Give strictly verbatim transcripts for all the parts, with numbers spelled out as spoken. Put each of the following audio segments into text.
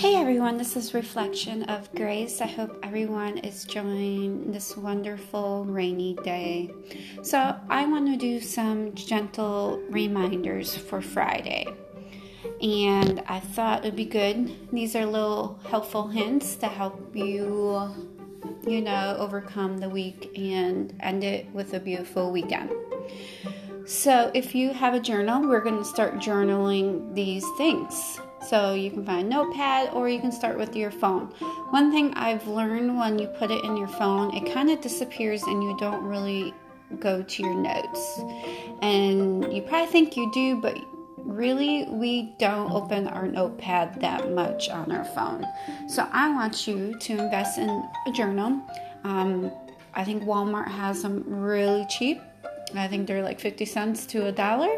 Hey everyone, this is Reflection of Grace. I hope everyone is enjoying this wonderful rainy day. So I want to do some gentle reminders for Friday. And I thought it would be good. These are little helpful hints to help you, you know, overcome the week and end it with a beautiful weekend. So if you have a journal, we're going to start journaling these things. So you can find a notepad or you can start with your phone. One thing I've learned, when you put it in your phone, it kind of disappears and you don't really go to your notes. And you probably think you do, but really we don't open our notepad that much on our phone. So I want you to invest in a journal. Um, I think Walmart has them really cheap. I think they're like fifty cents to a dollar.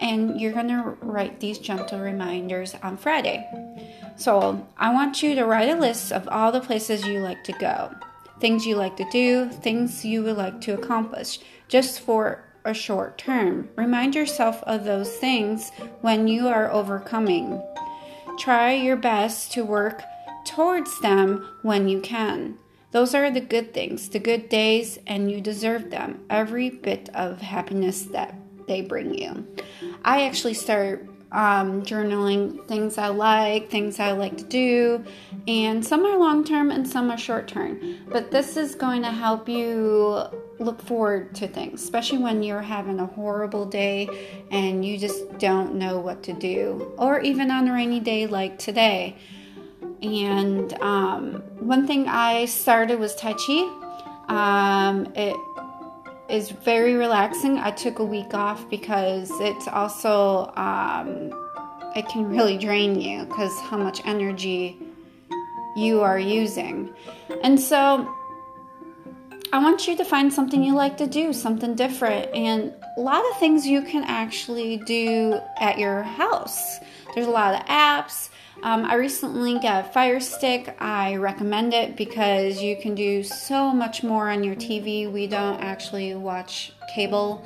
And you're going to write these gentle reminders on Friday. So I want you to write a list of all the places you like to go, things you like to do, things you would like to accomplish, just for a short term. Remind yourself of those things when you are overcoming. Try your best to work towards them when you can. Those are the good things, the good days, and you deserve them. Every bit of happiness that they bring you. I actually start um, journaling things I like, things I like to do, and some are long-term and some are short-term. But this is going to help you look forward to things, especially when you're having a horrible day and you just don't know what to do, or even on a rainy day like today. And um, one thing I started was Tai Chi. Um, it is very relaxing. I took a week off because it's also, um, it can really drain you because how much energy you are using. And so I want you to find something you like to do, something different, and a lot of things you can actually do at your house. There's a lot of apps. Um, I recently got a Fire Stick. I recommend it because you can do so much more on your T V. We don't actually watch cable.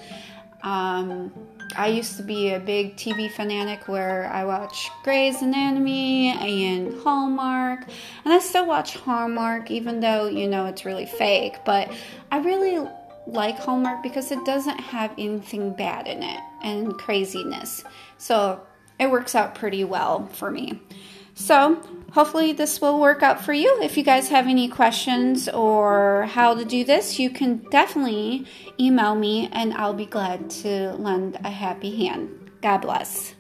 Um, I used to be a big T V fanatic where I watch Grey's Anatomy and Hallmark. And I still watch Hallmark even though, you know, it's really fake. But I really like Hallmark because it doesn't have anything bad in it and craziness. So it works out pretty well for me. So hopefully this will work out for you. If you guys have any questions or how to do this, you can definitely email me and I'll be glad to lend a happy hand. God bless.